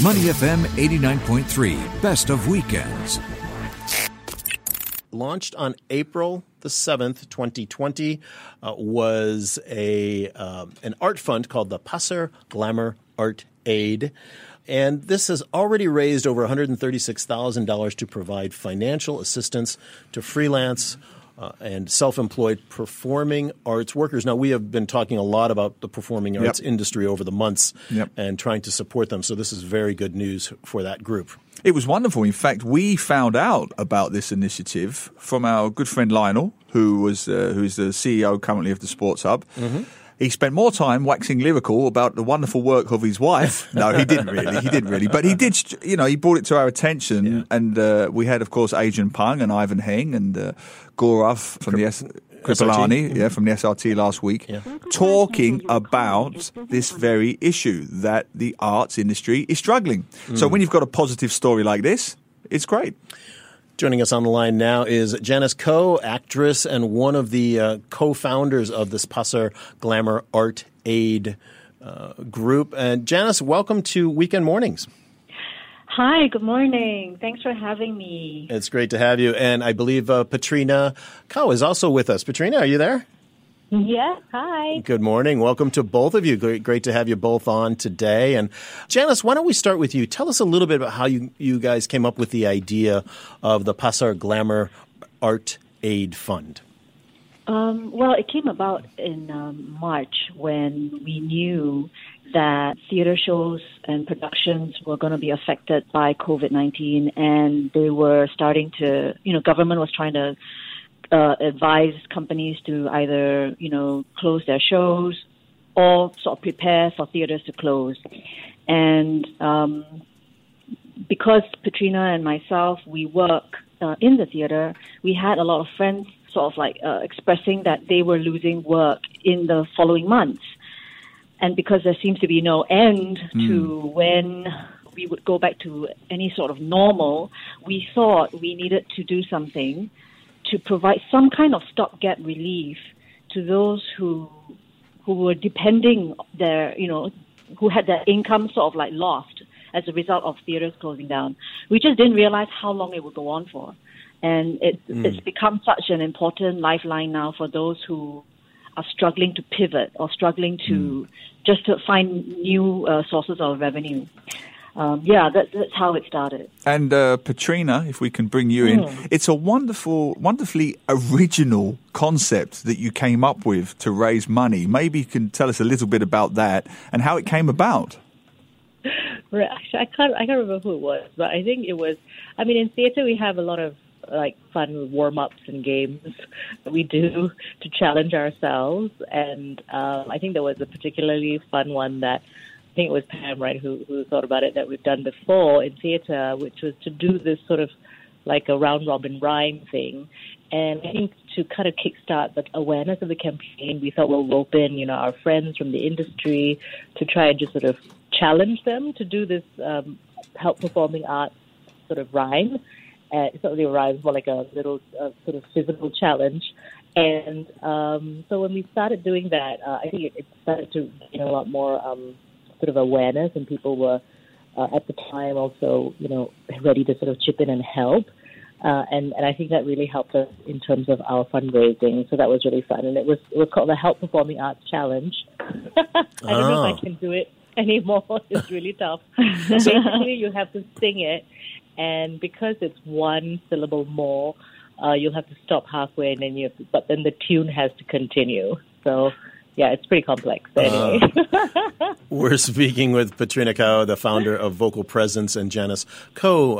Money FM 89.3, best of weekends. Launched on April the 7th, 2020, was an art fund called the Pasar Glamour Art Aid. And this has already raised over $136,000 to provide financial assistance to freelance and self-employed performing arts workers. Now, we have been talking a lot about the performing arts industry over the months and trying to support them. So this is very good news for that group. It was wonderful. In fact, we found out about this initiative from our good friend Lionel, who is the CEO currently of the Sports Hub. Mm-hmm. He spent more time waxing lyrical about the wonderful work of his wife. No, he didn't really. But he did, you know, he brought it to our attention. Yeah. And we had, of course, Adrian Pang and Ivan Heng and Gaurav from Kripalani, from the SRT last week, talking about this very issue that the arts industry is struggling. Mm. So when you've got a positive story like this, it's great. Joining us on the line now is Janice Koh, actress and one of the co-founders of this Pasar Glamour Art Aid group. And Janice, welcome to Weekend Mornings. Hi, good morning. Thanks for having me. It's great to have you. And I believe Petrina Kow is also with us. Petrina, are you there? Yes, hi. Good morning. Welcome to both of you. Great to have you both on today. And Janice, why don't we start with you? Tell us a little bit about how you guys came up with the idea of the Pasar Glamour Art Aid Fund. Well, it came about in March when we knew that theater shows and productions were going to be affected by COVID-19, and they were starting to, government was trying to advise companies to either, close their shows or sort of prepare for theaters to close. And because Petrina and myself, we work in the theater, we had a lot of friends sort of like expressing that they were losing work in the following months. And because there seems to be no end to when we would go back to any sort of normal, we thought we needed to do something to provide some kind of stopgap relief to those who were depending their, who had their income sort of like lost as a result of theaters closing down. We just didn't realize how long it would go on for. And it's become such an important lifeline now for those who are struggling to pivot or struggling to just to find new sources of revenue. That's how it started. And Petrina, if we can bring you in, it's a wonderfully original concept that you came up with to raise money. Maybe you can tell us a little bit about that and how it came about. Right. Actually, I can't remember who it was, but I think it was. I mean, in theatre, we have a lot of like fun warm-ups and games that we do to challenge ourselves, and I think there was a particularly fun one that. I think it was Pam, right, who thought about it, that we've done before in theatre, which was to do this sort of like a round-robin rhyme thing. And I think to kind of kickstart the awareness of the campaign, we thought we'll rope in, our friends from the industry to try and just sort of challenge them to do this help performing arts sort of rhyme. It's not really a rhyme, it's more like a little sort of physical challenge. And so when we started doing that, I think it started to gain a lot more sort of awareness, and people were at the time also, ready to sort of chip in and help. And I think that really helped us in terms of our fundraising. So that was really fun. And it was called the Help Performing Arts Challenge. I don't know if I can do it anymore. It's really tough. Basically, you have to sing it. And because it's one syllable more, you'll have to stop halfway. And then but then the tune has to continue. So... yeah, it's pretty complex. But anyway. We're speaking with Petrina Kow, the founder of Vocal Presence, and Janice Koh,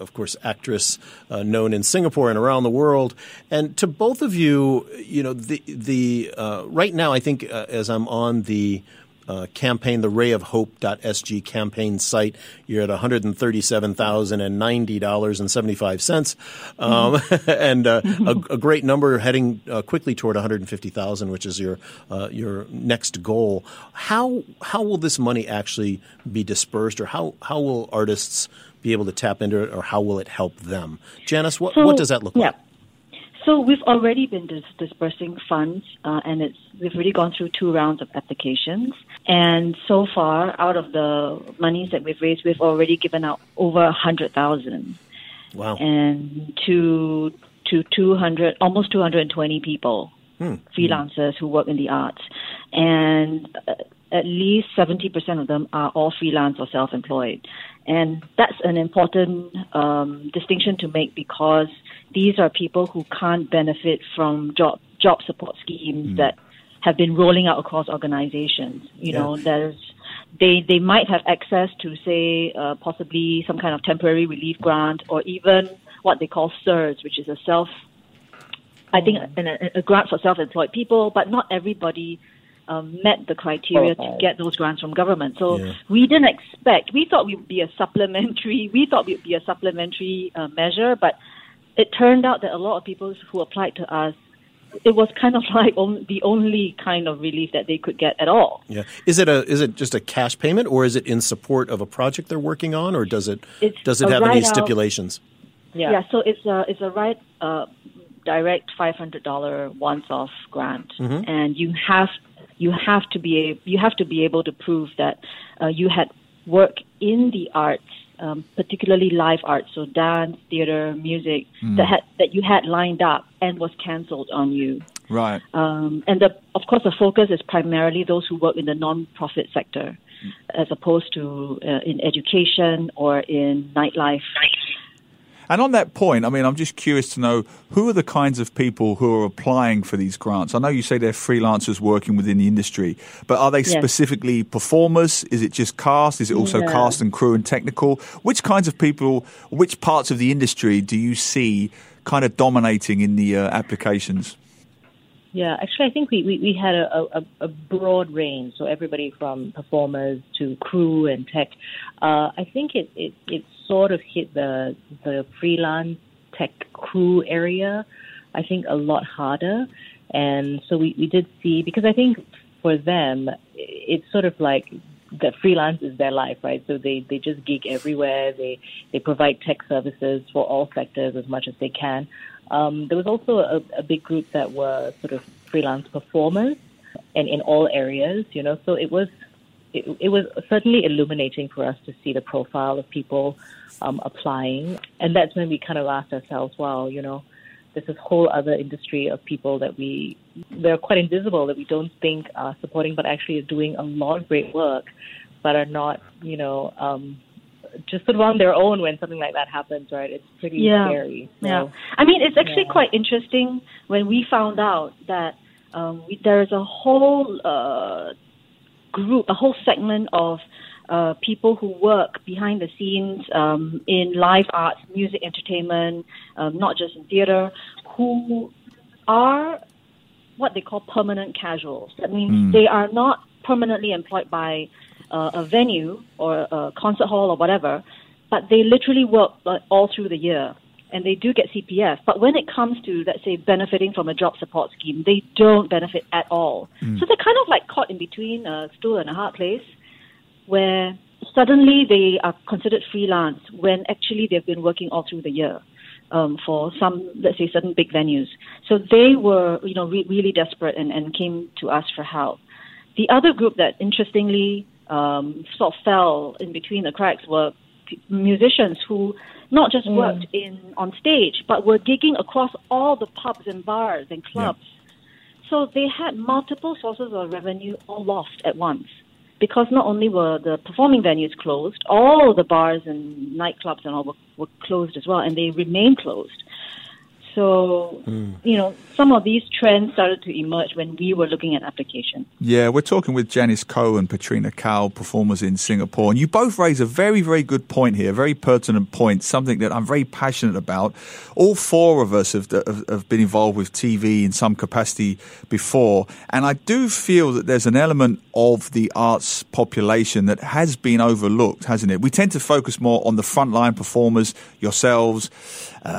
of course, actress known in Singapore and around the world. And to both of you, the right now, I think as I'm on the campaign, the rayofhope.sg campaign site, you're at $137,090.75, and a great number heading quickly toward $150,000, which is your next goal. How will this money actually be dispersed, or how will artists be able to tap into it, or how will it help them? Janice, what does that look like? So we've already been disbursing funds, and we've already gone through 2 rounds of applications. And so far, out of the monies that we've raised, we've already given out over 100,000. Wow! And to 200, almost 220 people, freelancers who work in the arts, and at least 70% of them are all freelance or self-employed. And that's an important distinction to make, because these are people who can't benefit from job support schemes that have been rolling out across organizations. You know, they might have access to, say, possibly some kind of temporary relief grant, or even what they call SERS, which is a a grant for self-employed people, but not everybody met the criteria to get those grants from government. So we didn't expect. We thought we'd be a supplementary. Measure, but it turned out that a lot of people who applied to us, it was kind of like the only kind of relief that they could get at all. Yeah, is it just a cash payment, or is it in support of a project they're working on, or does it have any stipulations? So it's a direct $500 once-off grant, and you have to be able to prove that you had work in the arts, particularly live arts, so dance, theater, music, that you had lined up and was cancelled on you. Right. And of course, the focus is primarily those who work in the non-profit sector, as opposed to in education or in nightlife. And on that point, I mean, I'm just curious to know, who are the kinds of people who are applying for these grants? I know you say they're freelancers working within the industry, but are they specifically performers? Is it just cast? Is it also cast and crew and technical? Which kinds of people, which parts of the industry do you see kind of dominating in the applications? Yeah, actually, I think we had a broad range, so everybody from performers to crew and tech. I think it sort of hit the freelance tech crew area, I think, a lot harder. And so we did see, because I think for them, it's sort of like the freelance is their life, right? So they just gig everywhere. They provide tech services for all sectors as much as they can. There was also a big group that were sort of freelance performers, and in all areas, you know. So it was certainly illuminating for us to see the profile of people applying, and that's when we kind of asked ourselves, wow, you know, there's this whole other industry of people that they're quite invisible, that we don't think are supporting, but actually are doing a lot of great work, but are not, you know, just sort of on their own when something like that happens, right? It's pretty scary. So, I mean, it's actually quite interesting when we found out that there is a whole group, a whole segment of people who work behind the scenes in live arts, music, entertainment, not just in theater, who are what they call permanent casuals. That means they are not permanently employed by a venue or a concert hall or whatever, but they literally work all through the year, and they do get CPF. But when it comes to, let's say, benefiting from a job support scheme, they don't benefit at all. So they're kind of like caught in between a stool and a hard place, where suddenly they are considered freelance when actually they've been working all through the year for some, let's say, certain big venues. So they were, you know, really desperate and came to us for help. The other group that, interestingly, sort of fell in between the cracks were musicians who not just worked on stage, but were gigging across all the pubs and bars and clubs. Yeah. So they had multiple sources of revenue all lost at once, because not only were the performing venues closed, all the bars and nightclubs and all were closed as well, and they remained closed. So, you know, some of these trends started to emerge when we were looking at applications. Yeah, we're talking with Janice Koh and Petrina Kow, performers in Singapore. And you both raise a very, very good point here, a very pertinent point, something that I'm very passionate about. All four of us have been involved with TV in some capacity before. And I do feel that there's an element of the arts population that has been overlooked, hasn't it? We tend to focus more on the frontline performers, yourselves,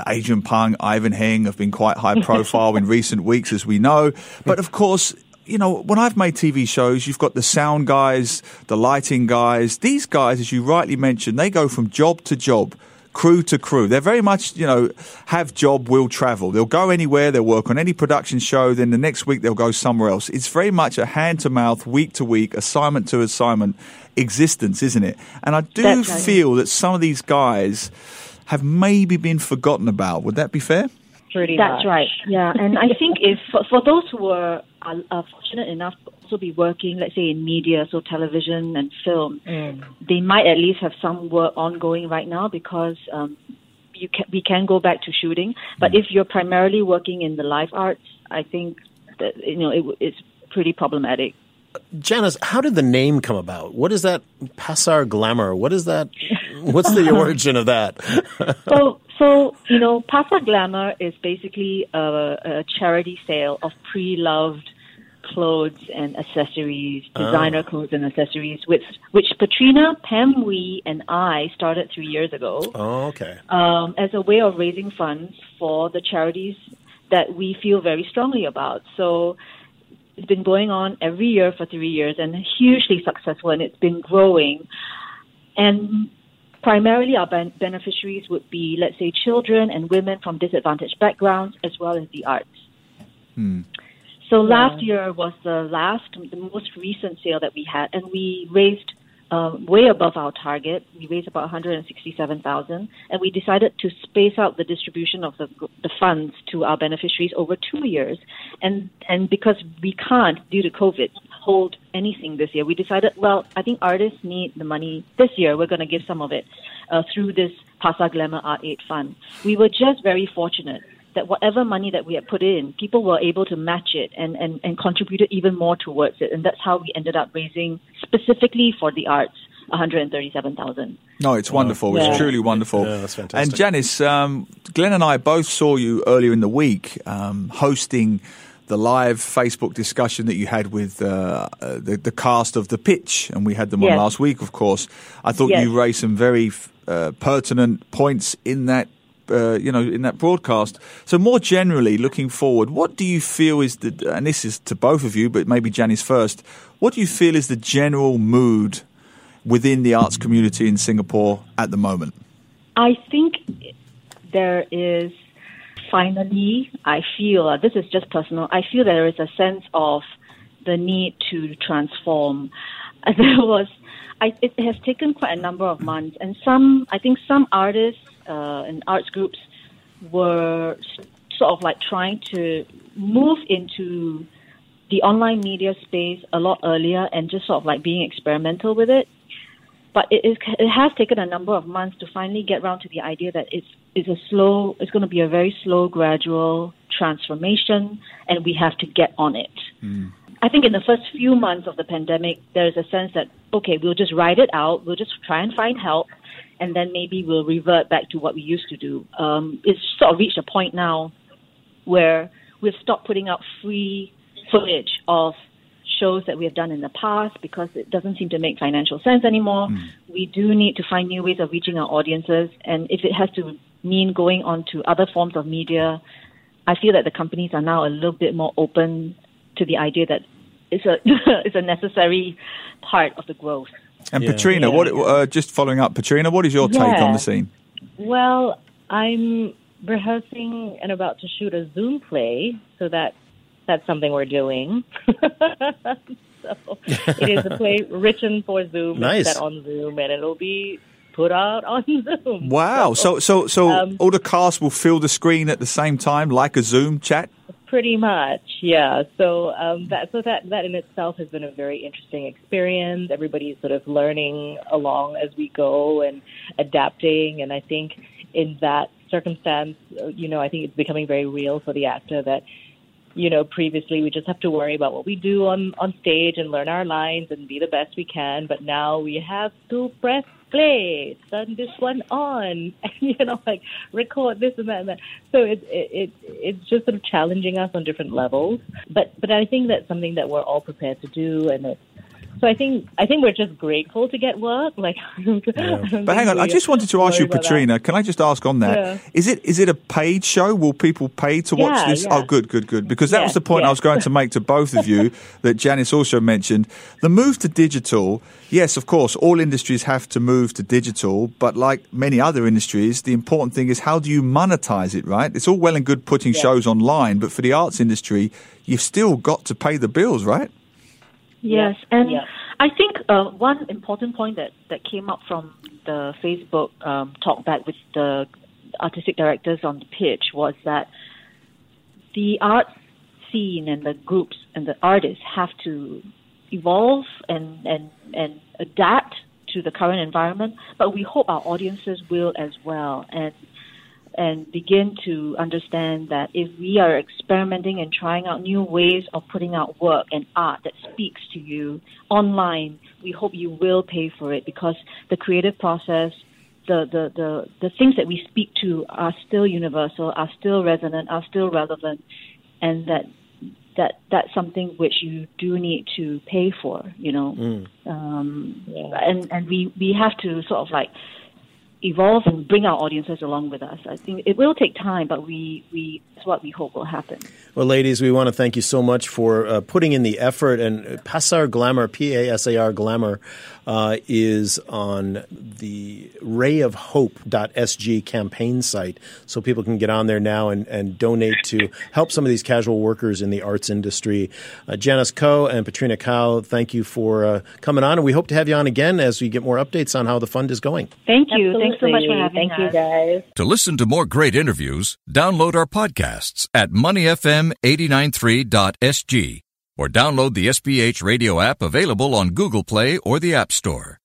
Adrian Pang, Ivan Heng have been quite high profile in recent weeks, as we know. But of course, you know, when I've made TV shows, you've got the sound guys, the lighting guys. These guys, as you rightly mentioned, they go from job to job, crew to crew. They're very much, you know, have job, will travel. They'll go anywhere, they'll work on any production show, then the next week they'll go somewhere else. It's very much a hand-to-mouth, week-to-week, assignment-to-assignment existence, isn't it? And I do feel that some of these guys have maybe been forgotten about. Would that be fair? That's right, yeah. And I think if for those who are fortunate enough to also be working, let's say, in media, so television and film, they might at least have some work ongoing right now because we can go back to shooting. But if you're primarily working in the live arts, I think that, you know, it's pretty problematic. Janice, how did the name come about? What is that Pasar Glamour? What is that? What's the origin of that? So, you know, Pasar Glamour is basically a charity sale of pre-loved clothes and accessories, designer clothes and accessories, which Petrina, Pam, Wee, and I started 3 years ago. Oh, okay. As a way of raising funds for the charities that we feel very strongly about. So it's been going on every year for 3 years and hugely successful, and it's been growing. And primarily, our beneficiaries would be, let's say, children and women from disadvantaged backgrounds, as well as the arts. So last year was the most recent sale that we had, and we raised way above our target. We raised about $167,000, and we decided to space out the distribution of the funds to our beneficiaries over 2 years. And because we can't, due to COVID, hold anything this year, we decided, well, I think artists need the money this year. We're going to give some of it through this Pasar Glamour Art Aid Fund. We were just very fortunate that whatever money that we had put in, people were able to match it and contributed even more towards it. And that's how we ended up raising specifically for the arts $137,000. No, it's wonderful. It's truly wonderful. Yeah, that's fantastic. And Janice, Glenn and I both saw you earlier in the week hosting the live Facebook discussion that you had with the cast of The Pitch, and we had them on last week, of course. I thought you raised some very pertinent points in that in that broadcast. So more generally, looking forward, what do you feel is the, and this is to both of you, but maybe Janice first, what do you feel is the general mood within the arts community in Singapore at the moment? I think there is finally, I feel, this is just personal, I feel there is a sense of the need to transform. It has taken quite a number of months, and I think some artists and arts groups were sort of like trying to move into the online media space a lot earlier and just sort of like being experimental with it. But it has taken a number of months to finally get round to the idea that it's going to be a very slow, gradual transformation, and we have to get on it. I think in the first few months of the pandemic, there's a sense that, okay, we'll just ride it out, we'll just try and find help, and then maybe we'll revert back to what we used to do. It's sort of reached a point now where we've stopped putting up free footage of shows that we have done in the past because it doesn't seem to make financial sense anymore. We do need to find new ways of reaching our audiences, and if it has to mean going on to other forms of media, I feel that the companies are now a little bit more open to the idea that it's a necessary part of the growth. And Petrina, just following up, Petrina, what is your take on the scene? Well, I'm rehearsing and about to shoot a Zoom play, so that's something we're doing. So it is a play written for Zoom, set on Zoom, and it'll be put out on Zoom. Wow! So all the cast will fill the screen at the same time, like a Zoom chat. Pretty much, yeah. So that in itself has been a very interesting experience. Everybody's sort of learning along as we go and adapting, and I think in that circumstance, you know, I think it's becoming very real for the actor that, you know, previously we just have to worry about what we do on stage and learn our lines and be the best we can, but now we have to press play, turn this one on, and, you know, like record this and that and that. So it's just sort of challenging us on different levels. But I think that's something that we're all prepared to do, and it's So I think we're just grateful to get work. Like, but hang on, I just wanted to ask you, Petrina. Can I just ask on that? Yeah. Is it a paid show? Will people pay to watch this? Yeah. Oh, good. Because that was the point I was going to make to both of you that Janice also mentioned. The move to digital. Yes, of course, all industries have to move to digital, but like many other industries, the important thing is how do you monetize it, right? It's all well and good putting shows online, but for the arts industry, you've still got to pay the bills, right? Yes, and I think one important point that came up from the Facebook talk back with the artistic directors on The Pitch was that the art scene and the groups and the artists have to evolve and adapt to the current environment, but we hope our audiences will as well and begin to understand that if we are experimenting and trying out new ways of putting out work and art that speaks to you online, we hope you will pay for it because the creative process, the things that we speak to are still universal, are still resonant, are still relevant, and that's something which you do need to pay for, you know. And we have to sort of like evolve and bring our audiences along with us. I think it will take time, but it's what we hope will happen. Well, ladies, we want to thank you so much for putting in the effort. And Pasar Glamour, P-A-S-A-R Glamour, is on the rayofhope.sg campaign site, so people can get on there now and donate to help some of these casual workers in the arts industry. Janice Koh and Petrina Kow, thank you for coming on, and we hope to have you on again as we get more updates on how the fund is going. Thank you. Absolutely. Thanks so much for having us. Thank you, guys. To listen to more great interviews, download our podcasts at moneyfm893.sg or download the SPH Radio app available on Google Play or the App Store.